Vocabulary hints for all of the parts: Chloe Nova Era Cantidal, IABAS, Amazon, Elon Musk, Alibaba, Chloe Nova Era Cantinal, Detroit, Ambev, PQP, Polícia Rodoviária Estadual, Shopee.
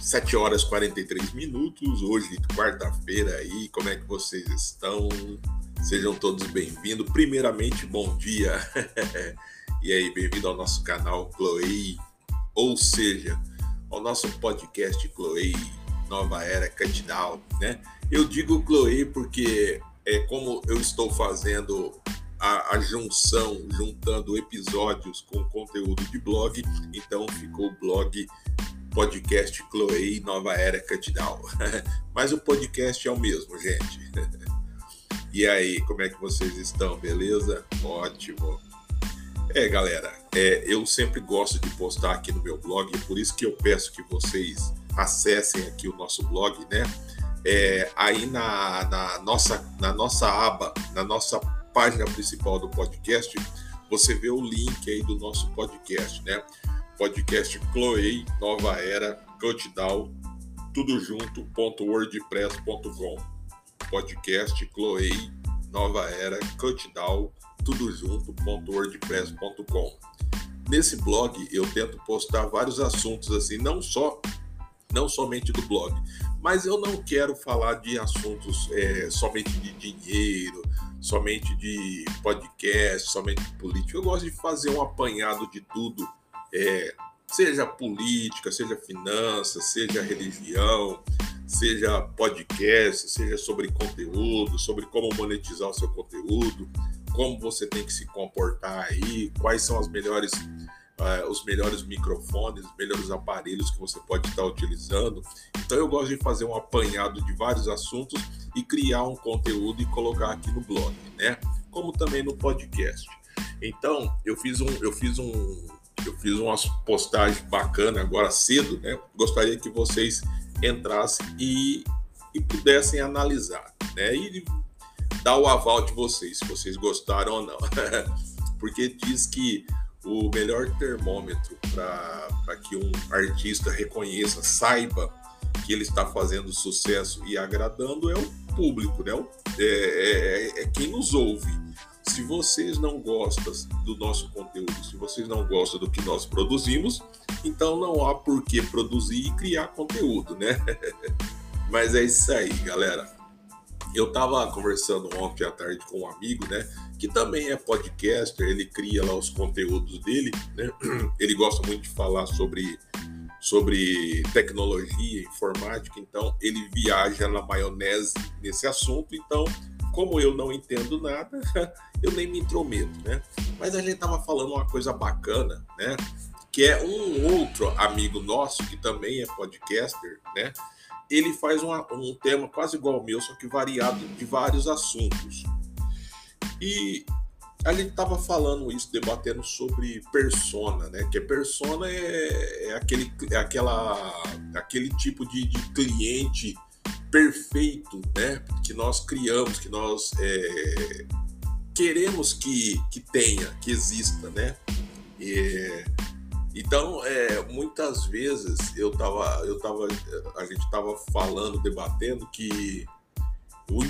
7h43, hoje quarta-feira aí, como é que vocês estão? Sejam todos bem-vindos, primeiramente bom dia, e aí bem-vindo ao nosso canal Chloe, ou seja, ao nosso podcast Chloe Nova Era Cantinal, né? Eu digo Chloe porque é como eu estou fazendo a junção, juntando episódios com conteúdo de blog, então ficou o blog podcast Chloe Nova Era Cantidal, mas o podcast é o mesmo, gente. E aí, como é que vocês estão, beleza? Ótimo. Galera, eu sempre gosto de postar aqui no meu blog, por isso que eu peço que vocês acessem aqui o nosso blog, né? Aí na nossa aba, na nossa página principal do podcast, você vê o link aí do nosso podcast, né? Podcast Chloe Nova Era Cantidal, tudo junto, .wordpress.com. Podcast Chloe Nova Era Cantidal, tudo junto, .wordpress.com. Nesse blog eu tento postar vários assuntos assim, não somente do blog, mas eu não quero falar de assuntos somente de dinheiro, somente de podcast, somente de política. Eu gosto de fazer um apanhado de tudo. Seja política, seja finanças, seja religião, seja podcast, seja sobre conteúdo, sobre como monetizar o seu conteúdo, como você tem que se comportar aí, quais são as melhores, os melhores microfones, os melhores aparelhos que você pode estar utilizando. Então eu gosto de fazer um apanhado de vários assuntos e criar um conteúdo e colocar aqui no blog, né? Como também no podcast. Então eu fiz umas postagens bacanas agora cedo, né? Gostaria que vocês entrassem e pudessem analisar, né? E dar o aval de vocês, se vocês gostaram ou não. Porque diz que o melhor termômetro para que um artista reconheça, saiba que ele está fazendo sucesso e agradando é o público, né? É quem nos ouve. Se vocês não gostam do nosso conteúdo, se vocês não gostam do que nós produzimos, então não há por que produzir e criar conteúdo, né? Mas é isso aí, galera. Eu estava conversando ontem à tarde com um amigo, né? Que também é podcaster, ele cria lá os conteúdos dele, né? Ele gosta muito de falar sobre tecnologia, informática, então ele viaja na maionese nesse assunto, então... Como eu não entendo nada, eu nem me intrometo, né? Mas a gente tava falando uma coisa bacana, né? Que é um outro amigo nosso, que também é podcaster, né? Ele faz um tema quase igual ao meu, só que variado de vários assuntos. E a gente tava falando isso, debatendo sobre persona, né? Que persona é aquele tipo de cliente perfeito, né? Que nós criamos, que nós queremos que tenha, que exista, né? Então, muitas vezes a gente estava falando, debatendo que o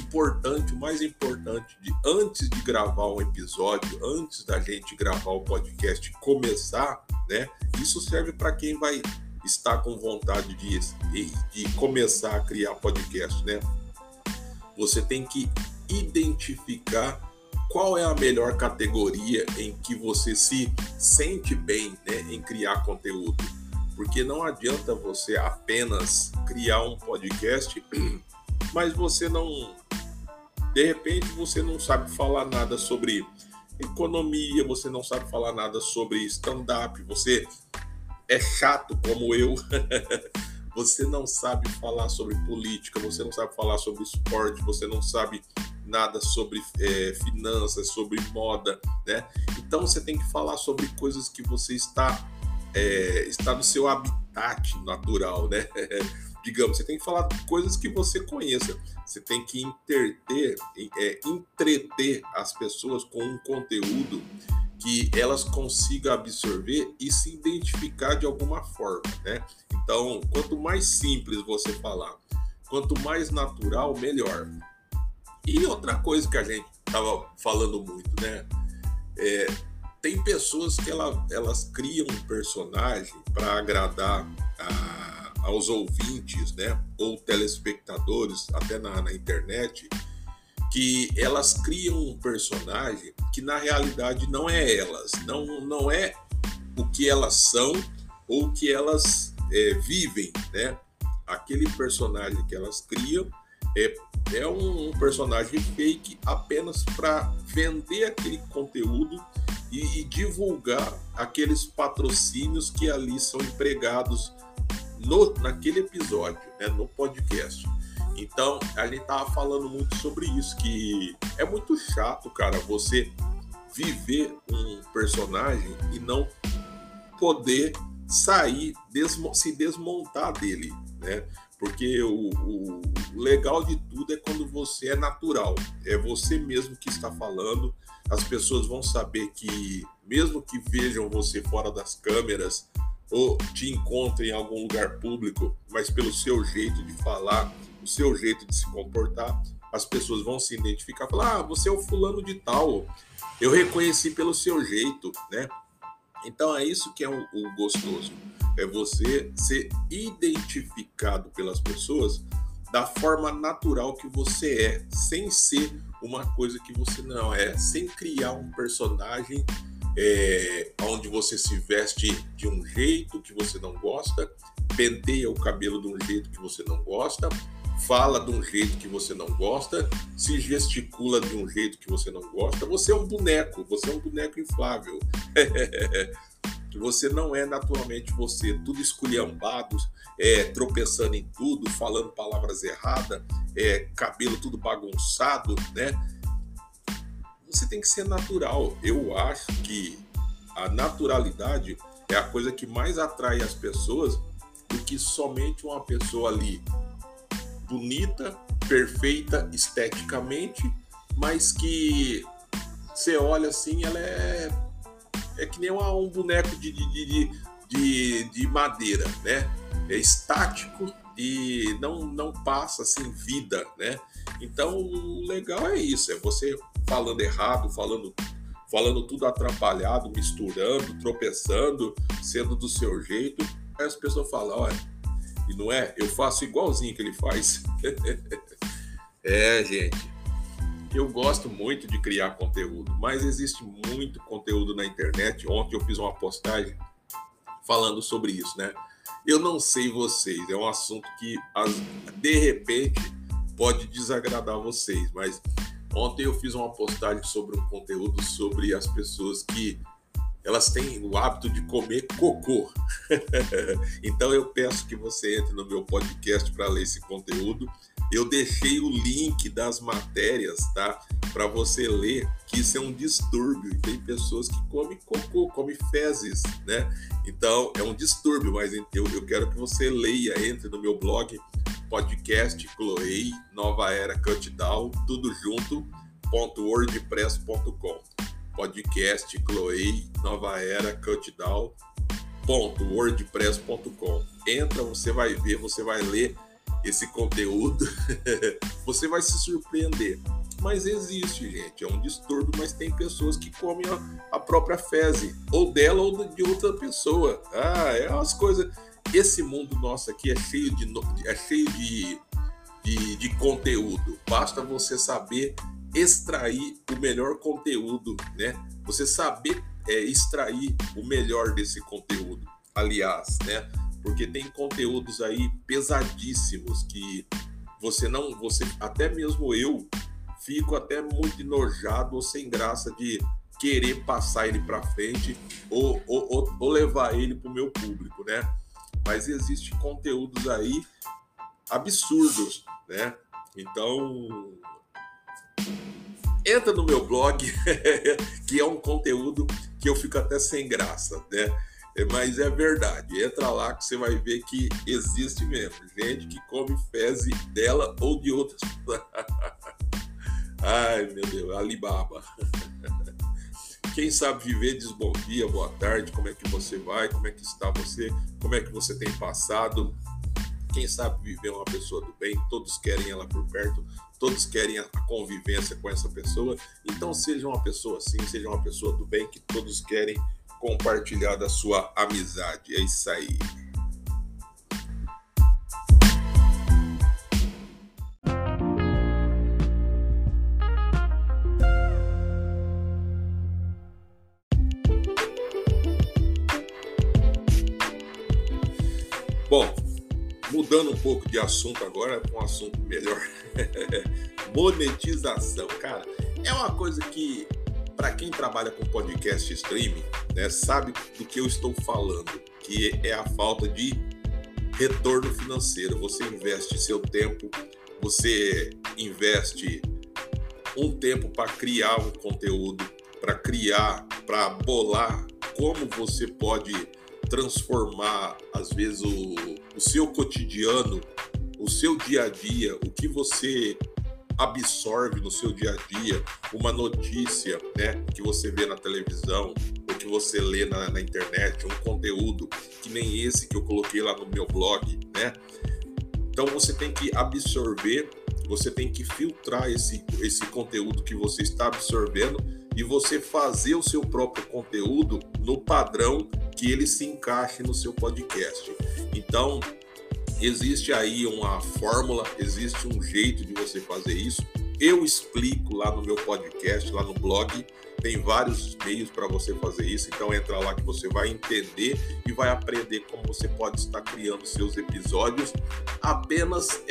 mais importante antes de gravar um episódio, antes da gente gravar o podcast começar, né? Isso serve para quem vai está com vontade de começar a criar podcast, né? Você tem que identificar qual é a melhor categoria em que você se sente bem, né, em criar conteúdo. Porque não adianta você apenas criar um podcast, mas você não... De repente você não sabe falar nada sobre economia, você não sabe falar nada sobre stand-up, você... É chato como eu, você não sabe falar sobre política, você não sabe falar sobre esporte, você não sabe nada sobre finanças, sobre moda, né? Então você tem que falar sobre coisas que você está no seu habitat natural, né? Digamos, você tem que falar coisas que você conheça, você tem que entreter as pessoas com um conteúdo que elas consigam absorver e se identificar de alguma forma, né? Então, quanto mais simples você falar, quanto mais natural, melhor. E outra coisa que a gente estava falando muito, né? Tem pessoas que elas criam um personagem para agradar aos ouvintes, né? Ou telespectadores, até na internet, que elas criam um personagem que na realidade não é elas, não é o que elas são ou o que elas vivem, né? Aquele personagem que elas criam é um personagem fake apenas para vender aquele conteúdo e divulgar aqueles patrocínios que ali são empregados naquele episódio, né, no podcast. Então, a gente tava falando muito sobre isso, que é muito chato, cara, você viver um personagem e não poder sair, se desmontar dele, né? Porque o legal de tudo é quando você é natural, é você mesmo que está falando. As pessoas vão saber que, mesmo que vejam você fora das câmeras ou te encontrem em algum lugar público, mas pelo seu jeito de falar, o seu jeito de se comportar, as pessoas vão se identificar e falar: ah, você é o fulano de tal, eu reconheci pelo seu jeito, né? Então é isso que é o gostoso, é você ser identificado pelas pessoas da forma natural que você é, sem ser uma coisa que você não é, sem criar um personagem onde você se veste de um jeito que você não gosta, penteia o cabelo de um jeito que você não gosta, fala de um jeito que você não gosta, se gesticula de um jeito que você não gosta. Você é um boneco, inflável. Você não é naturalmente você, tudo esculhambado, tropeçando em tudo, falando palavras erradas, cabelo tudo bagunçado, né? Você tem que ser natural. Eu acho que a naturalidade é a coisa que mais atrai as pessoas do que somente uma pessoa ali bonita, perfeita esteticamente, mas que você olha assim, ela é que nem um boneco de madeira, né? É estático e não passa assim vida, né? Então o legal é isso, é você falando errado, falando tudo atrapalhado, misturando, tropeçando, sendo do seu jeito. Aí as pessoas falam: olha, e não é? Eu faço igualzinho que ele faz. Gente, eu gosto muito de criar conteúdo, mas existe muito conteúdo na internet. Ontem eu fiz uma postagem falando sobre isso, né? Eu não sei vocês, é um assunto que de repente pode desagradar vocês, mas ontem eu fiz uma postagem sobre um conteúdo sobre as pessoas que elas têm o hábito de comer cocô. Então eu peço que você entre no meu podcast para ler esse conteúdo. Eu deixei o link das matérias, tá? Para você ler, que isso é um distúrbio. E tem pessoas que comem cocô, comem fezes, né? Então é um distúrbio, mas eu quero que você leia, entre no meu blog, podcast Chloe Nova Era Cantidal, tudo junto, .wordpress.com. Podcast Chloe Nova Era Cantidal .wordpress.com. Entra, você vai ver, você vai ler esse conteúdo, você vai se surpreender. Mas existe, gente, é um distúrbio, mas tem pessoas que comem a própria fezes, ou dela ou de outra pessoa. É umas coisas. Esse mundo nosso aqui é cheio de conteúdo. Basta você saber extrair o melhor conteúdo, né? Você saber extrair o melhor desse conteúdo, aliás, né? Porque tem conteúdos aí pesadíssimos que você até mesmo eu fico até muito enojado ou sem graça de querer passar ele para frente ou levar ele pro meu público, né? Mas existe conteúdos aí absurdos, né? Então entra no meu blog, que é um conteúdo que eu fico até sem graça, né? Mas é verdade. Entra lá que você vai ver que existe mesmo gente que come fezes dela ou de outras. Ai, meu Deus, Alibaba. Quem sabe viver diz bom dia, boa tarde, como é que você vai, como é que está você, como é que você tem passado. Quem sabe viver é uma pessoa do bem, todos querem ela por perto, todos querem a convivência com essa pessoa, então seja uma pessoa assim, seja uma pessoa do bem, que todos querem compartilhar da sua amizade. É isso aí. Bom, mudando um pouco de assunto agora, um assunto melhor, monetização. Cara, é uma coisa que, para quem trabalha com podcast streaming, né, sabe do que eu estou falando, que é a falta de retorno financeiro. Você investe seu tempo, você investe um tempo para criar um conteúdo, para bolar como você pode transformar, às vezes, o seu cotidiano, o seu dia a dia, o que você absorve no seu dia a dia, uma notícia, né, que você vê na televisão, ou que você lê na internet, um conteúdo que nem esse que eu coloquei lá no meu blog, né? Então você tem que absorver, você tem que filtrar esse conteúdo que você está absorvendo e você fazer o seu próprio conteúdo no padrão que ele se encaixe no seu podcast. Então, existe aí uma fórmula, existe um jeito de você fazer isso. Eu explico lá no meu podcast, lá no blog, tem vários meios para você fazer isso. Então, entra lá que você vai entender e vai aprender como você pode estar criando seus episódios apenas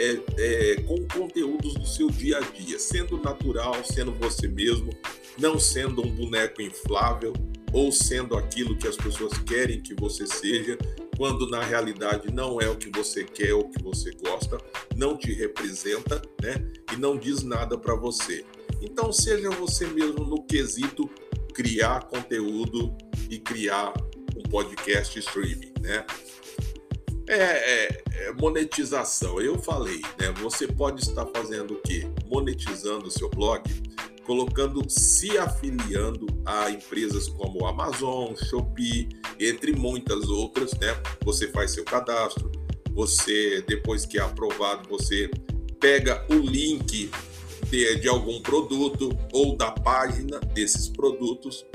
com conteúdos do seu dia a dia, sendo natural, sendo você mesmo, não sendo um boneco inflável, ou sendo aquilo que as pessoas querem que você seja, quando na realidade não é o que você quer, o que você gosta, não te representa, né? E não diz nada para você. Então seja você mesmo no quesito criar conteúdo e criar um podcast streaming, né? Monetização, eu falei, né? Você pode estar fazendo o quê? Monetizando o seu blog, colocando, se afiliando a empresas como Amazon, Shopee, entre muitas outras, né? Você faz seu cadastro, você, depois que é aprovado, você pega o link de algum produto ou da página desses produtos,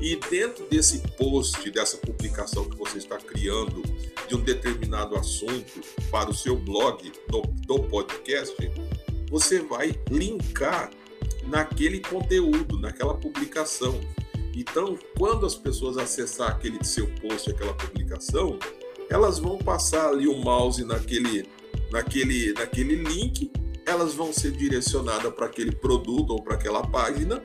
e dentro desse post, dessa publicação que você está criando de um determinado assunto para o seu blog do podcast, você vai linkar naquele conteúdo, naquela publicação. Então, quando as pessoas acessarem aquele seu post, aquela publicação, elas vão passar ali o mouse naquele link, elas vão ser direcionadas para aquele produto ou para aquela página.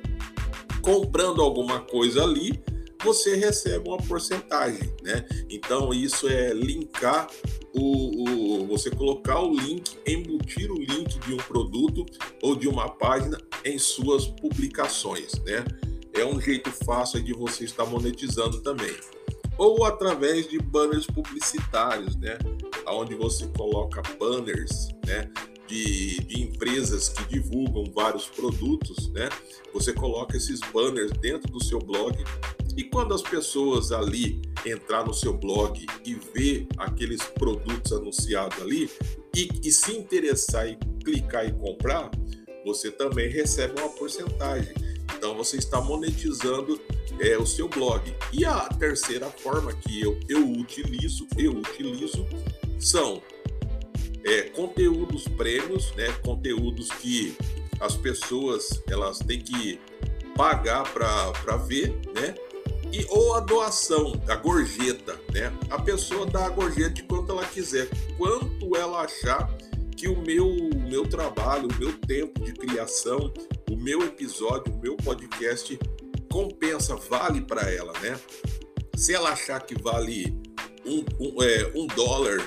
Comprando alguma coisa ali, você recebe uma porcentagem, né? Então isso é linkar, você colocar o link, embutir o link de um produto ou de uma página em suas publicações, né? É um jeito fácil de você estar monetizando também. Ou através de banners publicitários, né? Onde você coloca banners, né? De empresas que divulgam vários produtos, né? Você coloca esses banners dentro do seu blog e quando as pessoas ali entrar no seu blog e ver aqueles produtos anunciados ali e se interessar e clicar e comprar, você também recebe uma porcentagem. Então você está monetizando o seu blog. E a terceira forma que eu utilizo são conteúdos prêmios, né? Conteúdos que as pessoas elas têm que pagar para ver, né? E, ou a doação, a gorjeta, né? A pessoa dá a gorjeta de quanto ela quiser, quanto ela achar que o meu trabalho, o meu tempo de criação, o meu episódio, o meu podcast compensa, vale para ela, né? Se ela achar que vale $1,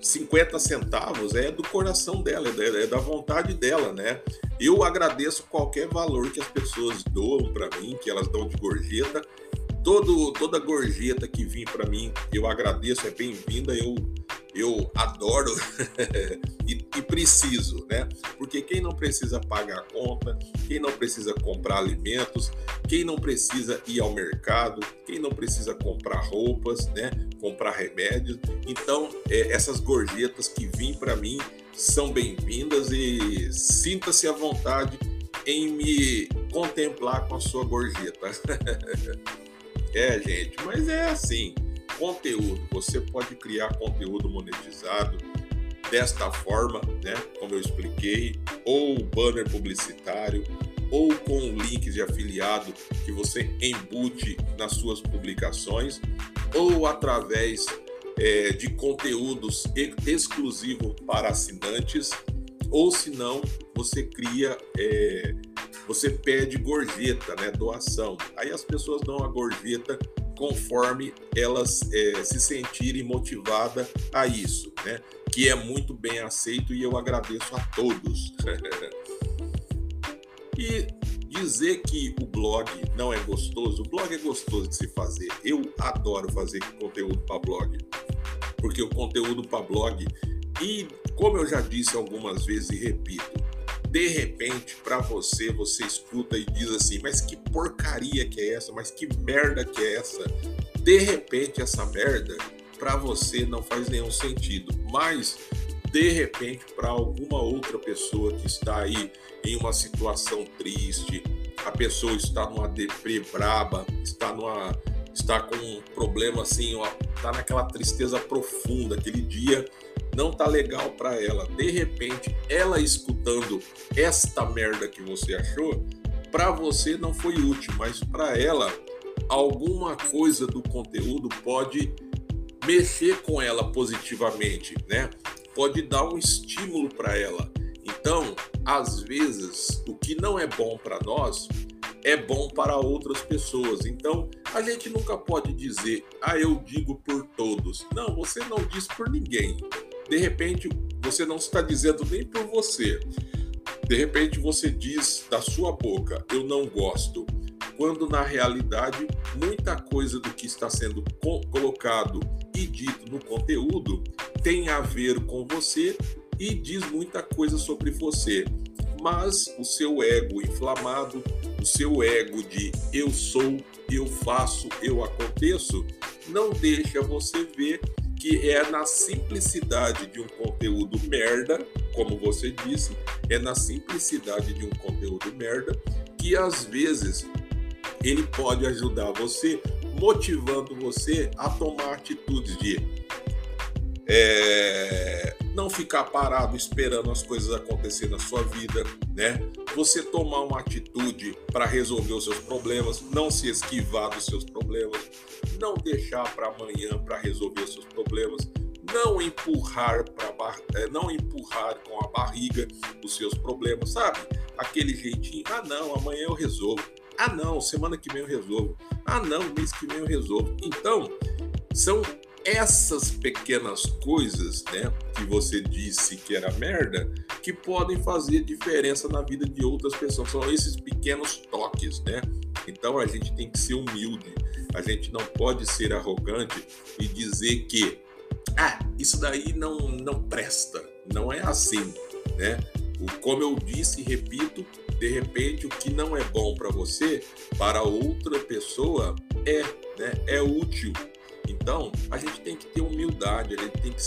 50 centavos, é do coração dela, é da vontade dela, né? Eu agradeço qualquer valor que as pessoas doam para mim, que elas dão de gorjeta. Toda gorjeta que vem para mim, eu agradeço, é bem-vinda, eu adoro e preciso, né? Porque quem não precisa pagar a conta, quem não precisa comprar alimentos, quem não precisa ir ao mercado, quem não precisa comprar roupas, né? comprar remédios. Então, essas gorjetas que vêm para mim são bem-vindas e sinta-se à vontade em me contemplar com a sua gorjeta. Gente, mas é assim, conteúdo, você pode criar conteúdo monetizado desta forma, né, como eu expliquei, ou banner publicitário, ou com um link de afiliado que você embute nas suas publicações, ou através de conteúdos exclusivos para assinantes, ou se não, você pede gorjeta, né, doação. Aí as pessoas dão a gorjeta conforme elas se sentirem motivadas a isso, né, que é muito bem aceito e eu agradeço a todos. E dizer que o blog não é gostoso, o blog é gostoso de se fazer. Eu adoro fazer conteúdo para blog, porque o conteúdo para blog, e como eu já disse algumas vezes e repito, de repente para você escuta e diz assim, mas que porcaria que é essa, mas que merda que é essa? De repente essa merda para você não faz nenhum sentido, mas de repente para alguma outra pessoa que está aí em uma situação triste, a pessoa está numa deprê braba, está com um problema assim, ó, está naquela tristeza profunda, aquele dia não tá legal para ela. De repente, ela escutando esta merda que você achou, para você não foi útil, mas para ela, alguma coisa do conteúdo pode mexer com ela positivamente, né? Pode dar um estímulo para ela. Então, às vezes, o que não é bom para nós é bom para outras pessoas. Então, a gente nunca pode dizer, eu digo por todos. Não, você não diz por ninguém. De repente, você não está dizendo nem por você. De repente, você diz da sua boca, eu não gosto. Quando, na realidade, muita coisa do que está sendo colocado e dito no conteúdo tem a ver com você e diz muita coisa sobre você. Mas o seu ego inflamado, o seu ego de eu sou, eu faço, eu aconteço, não deixa você ver que é na simplicidade de um conteúdo merda, como você disse, é na simplicidade de um conteúdo merda que às vezes ele pode ajudar você, motivando você a tomar atitudes de não ficar parado esperando as coisas acontecerem na sua vida, né? Você tomar uma atitude para resolver os seus problemas, não se esquivar dos seus problemas, não deixar para amanhã para resolver os seus problemas, não empurrar com a barriga os seus problemas, sabe? Aquele jeitinho, não, amanhã eu resolvo, não, semana que vem eu resolvo, não, mês que vem eu resolvo. Então, são essas pequenas coisas, né, que você disse que era merda, que podem fazer diferença na vida de outras pessoas. São esses pequenos toques, né? Então a gente tem que ser humilde, a gente não pode ser arrogante e dizer que isso daí não presta, não é assim, né? Como eu disse e repito, de repente o que não é bom para você, para outra pessoa é útil. Então, a gente tem que ter humildade, a gente tem que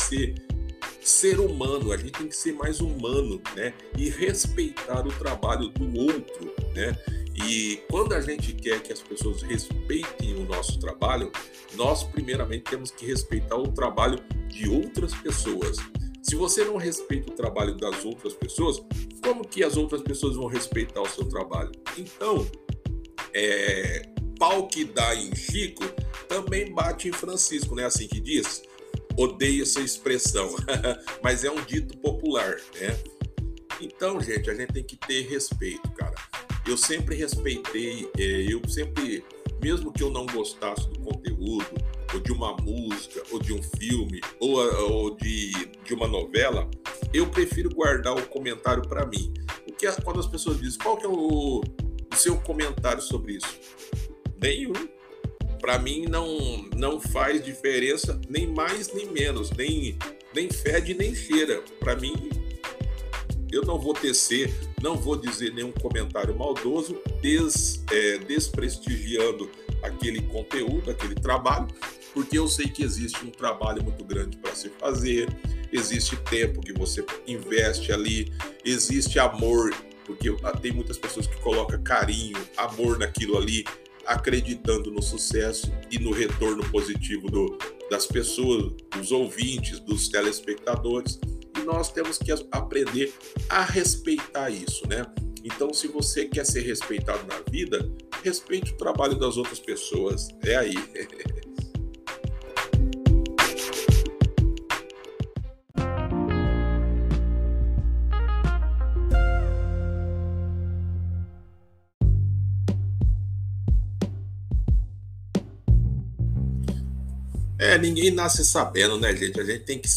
ser humano, a gente tem que ser mais humano, né? E respeitar o trabalho do outro, né? E quando a gente quer que as pessoas respeitem o nosso trabalho, nós primeiramente temos que respeitar o trabalho de outras pessoas. Se você não respeita o trabalho das outras pessoas, como que as outras pessoas vão respeitar o seu trabalho? Então, pau que dá em Chico também bate em Francisco, né? Assim que diz, odeio essa expressão, mas é um dito popular, né? Então, gente, a gente tem que ter respeito, cara. Eu sempre respeitei, mesmo que eu não gostasse do conteúdo, ou de uma música, ou de um filme, ou de uma novela, eu prefiro guardar o comentário para mim. Quando as pessoas dizem, qual que é o seu comentário sobre isso? Nenhum. Para mim não faz diferença, nem mais nem menos, nem fede nem cheira. Para mim, eu não vou tecer, não vou dizer nenhum comentário maldoso, desprestigiando aquele conteúdo, aquele trabalho, porque eu sei que existe um trabalho muito grande para se fazer, existe tempo que você investe ali, existe amor, porque tem muitas pessoas que colocam carinho, amor naquilo ali, acreditando no sucesso e no retorno positivo das pessoas, dos ouvintes, dos telespectadores, e nós temos que aprender a respeitar isso, né? Então, se você quer ser respeitado na vida, respeite o trabalho das outras pessoas. É aí. Ninguém nasce sabendo, né, gente? A gente tem que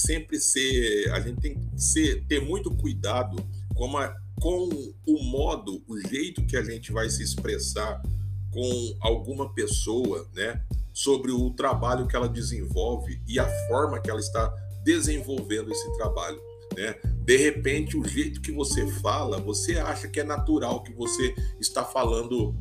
ter muito cuidado com o modo, o jeito que a gente vai se expressar com alguma pessoa, né, sobre o trabalho que ela desenvolve e a forma que ela está desenvolvendo esse trabalho, né? De repente, o jeito que você fala, você acha que é natural, que você está falando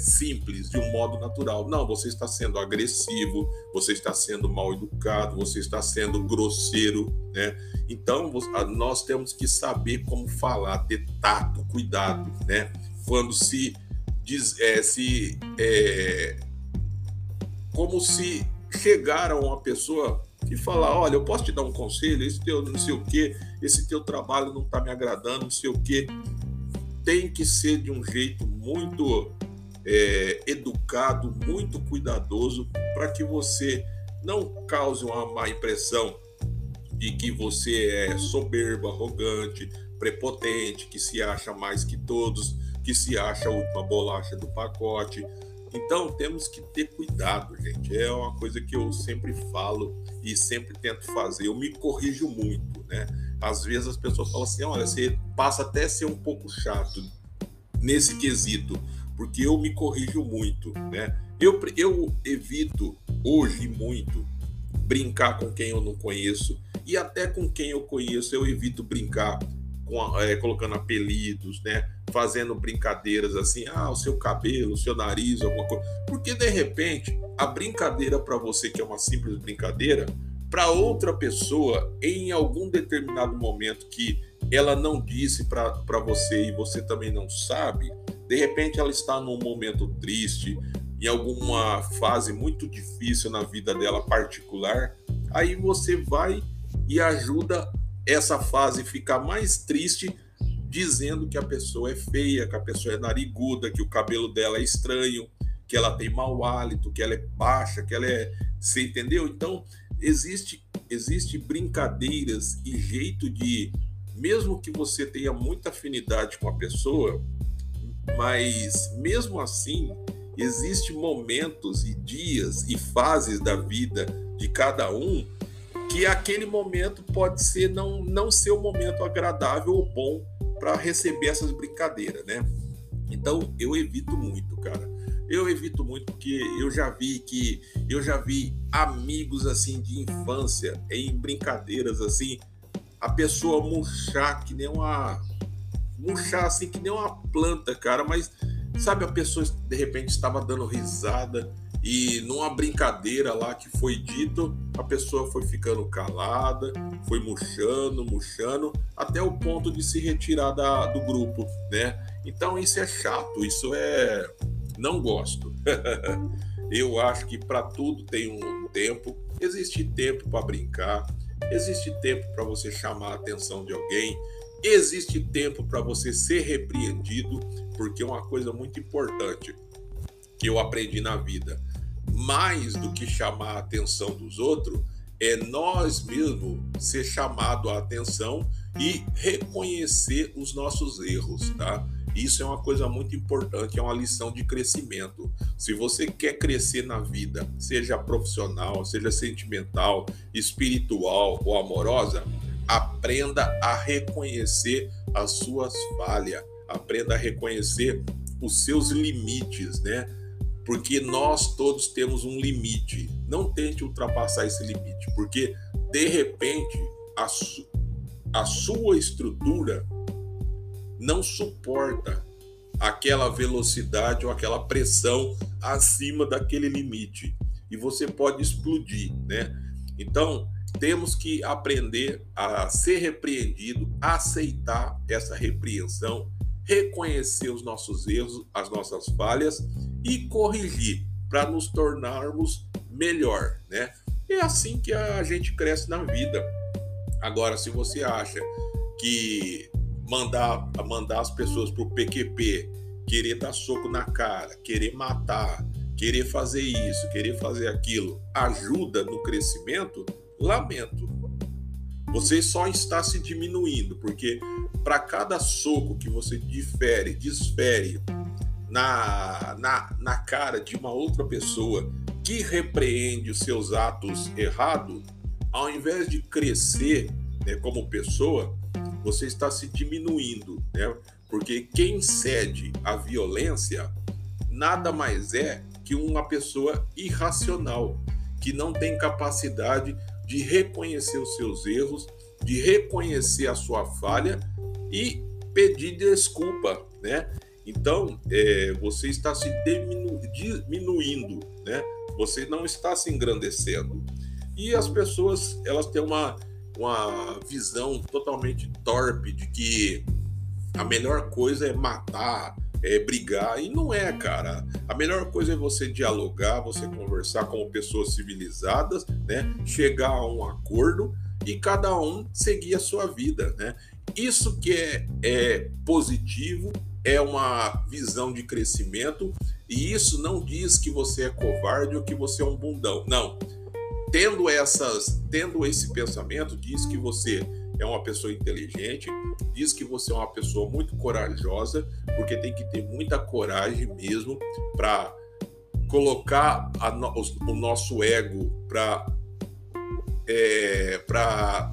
simples, de um modo natural. Não, você está sendo agressivo, você está sendo mal educado, você está sendo grosseiro, né? Então, nós temos que saber como falar, ter tato, cuidado, né? Quando como se chegar a uma pessoa e falar, olha, eu posso te dar um conselho, esse teu não sei o quê, esse teu trabalho não está me agradando, não sei o quê. Tem que ser de um jeito muito educado, muito cuidadoso, para que você não cause uma má impressão de que você é soberbo, arrogante, prepotente, que se acha mais que todos, que se acha a última bolacha do pacote. Então, temos que ter cuidado, gente. É uma coisa que eu sempre falo e sempre tento fazer. Eu me corrijo muito, né? Às vezes as pessoas falam assim, olha, você passa até a ser um pouco chato nesse quesito, porque eu me corrijo muito, né? Eu evito hoje muito brincar com quem eu não conheço, e até com quem eu conheço eu evito brincar colocando apelidos, né? Fazendo brincadeiras assim, o seu cabelo, o seu nariz, alguma coisa. Porque, de repente, a brincadeira para você, que é uma simples brincadeira, para outra pessoa, em algum determinado momento que ela não disse para você e você também não sabe, de repente ela está num momento triste, em alguma fase muito difícil na vida dela particular, aí você vai e ajuda essa fase ficar mais triste, dizendo que a pessoa é feia, que a pessoa é nariguda, que o cabelo dela é estranho, que ela tem mau hálito, que ela é baixa, que ela é... Você entendeu? Então, existe brincadeiras e jeito de, mesmo que você tenha muita afinidade com a pessoa, mas mesmo assim existe momentos e dias e fases da vida de cada um que aquele momento pode ser não ser um momento agradável ou bom para receber essas brincadeiras, né? Então eu evito muito, cara. Eu evito muito porque eu já vi amigos assim de infância em brincadeiras assim, a pessoa murchar assim que nem uma planta, cara, mas sabe, a pessoa de repente estava dando risada e numa brincadeira lá que foi dito, a pessoa foi ficando calada, foi murchando, até o ponto de se retirar do grupo, né? Então isso é chato, não gosto. Eu acho que para tudo tem um tempo. Existe tempo para brincar, existe tempo para você chamar a atenção de alguém, existe tempo para você ser repreendido, porque é uma coisa muito importante que eu aprendi na vida. Mais do que chamar a atenção dos outros, é nós mesmos ser chamado a atenção e reconhecer os nossos erros, tá? Isso é uma coisa muito importante, é uma lição de crescimento. Se você quer crescer na vida, seja profissional, seja sentimental, espiritual ou amorosa, aprenda a reconhecer as suas falhas, aprenda a reconhecer os seus limites, né? Porque nós todos temos um limite. Não tente ultrapassar esse limite, porque de repente a sua estrutura não suporta aquela velocidade ou aquela pressão acima daquele limite. e você pode explodir, né? Então, temos que aprender a ser repreendido, aceitar essa repreensão, reconhecer os nossos erros, as nossas falhas e corrigir para nos tornarmos melhor, né? É assim que a gente cresce na vida. Agora, se você acha que mandar as pessoas para o PQP, querer dar soco na cara, querer matar, querer fazer isso, querer fazer aquilo, ajuda no crescimento, lamento. Você só está se diminuindo, porque para cada soco que você desfere na cara de uma outra pessoa que repreende os seus atos errados, ao invés de crescer, né, como pessoa, você está se diminuindo, né? Porque quem cede à violência nada mais é que uma pessoa irracional, que não tem capacidade de reconhecer os seus erros, de reconhecer a sua falha e pedir desculpa, né? Então, você está se diminuindo, né? Você não está se engrandecendo. E as pessoas, elas têm uma visão totalmente torpe de que a melhor coisa é matar, é brigar, e não é, cara. A melhor coisa é você dialogar, você conversar com pessoas civilizadas, né? Chegar a um acordo e cada um seguir a sua vida, né? Isso que é positivo, é uma visão de crescimento, e isso não diz que você é covarde ou que você é um bundão, não. Tendo esse pensamento, diz que você é uma pessoa inteligente, diz que você é uma pessoa muito corajosa, porque tem que ter muita coragem mesmo para colocar o nosso ego, para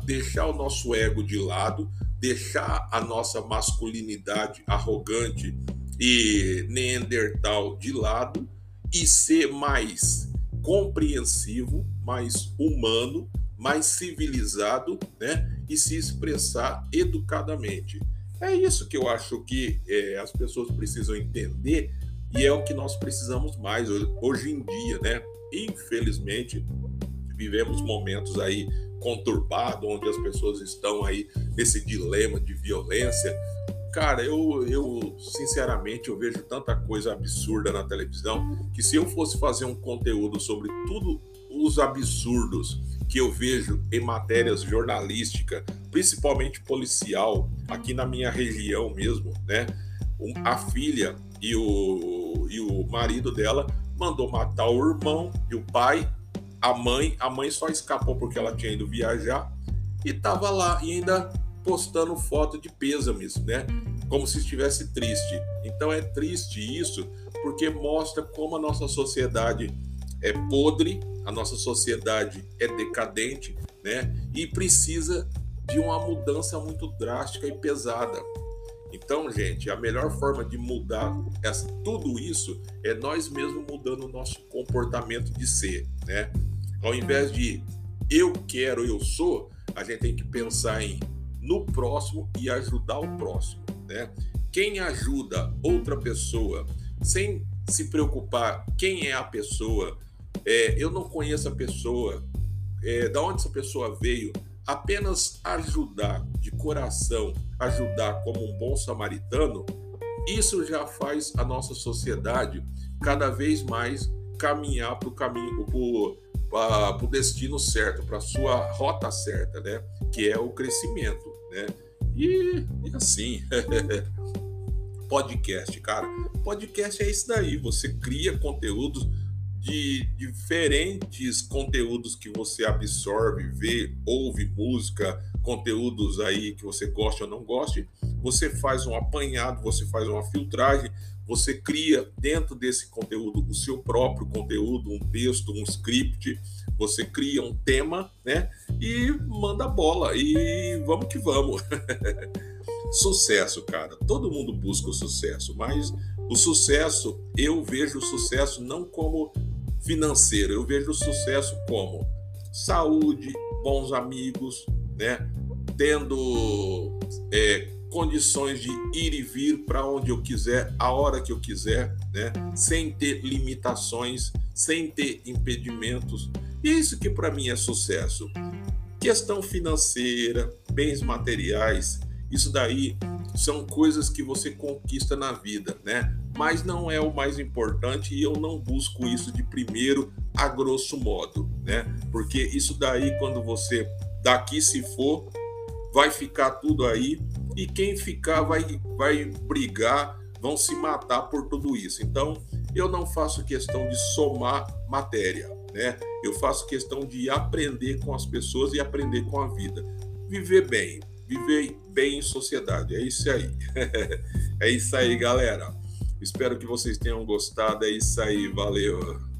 deixar o nosso ego de lado, deixar a nossa masculinidade arrogante e neandertal de lado e ser mais compreensivo, mais humano, mais civilizado, né? E se expressar educadamente. É isso que eu acho que as pessoas precisam entender, e é o que nós precisamos mais hoje em dia, né? Infelizmente, vivemos momentos aí conturbados, onde as pessoas estão aí nesse dilema de violência. Cara, eu sinceramente eu vejo tanta coisa absurda na televisão, que se eu fosse fazer um conteúdo sobre tudo os absurdos que eu vejo em matérias jornalísticas, principalmente policial, aqui na minha região mesmo, né? A filha e o marido dela mandou matar o irmão e o pai, a mãe só escapou porque ela tinha ido viajar e estava lá e ainda postando foto de pêsames, né? Como se estivesse triste. Então é triste isso, porque mostra como a nossa sociedade é podre, a nossa sociedade é decadente, né? E precisa de uma mudança muito drástica e pesada. Então, gente, a melhor forma de mudar tudo isso é nós mesmos mudando o nosso comportamento de ser, né? Ao invés de eu quero, eu sou, a gente tem que pensar no próximo e ajudar o próximo, né? Quem ajuda outra pessoa sem se preocupar quem é a pessoa, eu não conheço a pessoa, da onde essa pessoa veio, apenas ajudar de coração, ajudar como um bom samaritano, isso já faz a nossa sociedade cada vez mais caminhar para o caminho, para o destino certo, para a sua rota certa, né? Que é o crescimento, né? E assim... Podcast, cara. Podcast é isso daí. Você cria conteúdos de diferentes conteúdos que você absorve, vê, ouve música, conteúdos aí que você gosta ou não goste. Você faz um apanhado, você faz uma filtragem, você cria dentro desse conteúdo o seu próprio conteúdo, um texto, um script, você cria um tema, né? E manda bola. E vamos que vamos. Sucesso, cara. Todo mundo busca o sucesso, mas o sucesso, eu vejo o sucesso não como financeiro, eu vejo o sucesso como saúde, bons amigos, né? Tendo condições de ir e vir para onde eu quiser, a hora que eu quiser, né? Sem ter limitações, sem ter impedimentos. Isso que para mim é sucesso. Questão financeira, bens materiais, isso daí são coisas que você conquista na vida, né? Mas não é o mais importante e eu não busco isso de primeiro a grosso modo, né? Porque isso daí, quando você daqui se for, vai ficar tudo aí e quem ficar vai brigar, vão se matar por tudo isso. Então, eu não faço questão de somar matéria, né? Eu faço questão de aprender com as pessoas e aprender com a vida. Viver bem em sociedade, é isso aí. É isso aí, galera. Espero que vocês tenham gostado, é isso aí, valeu.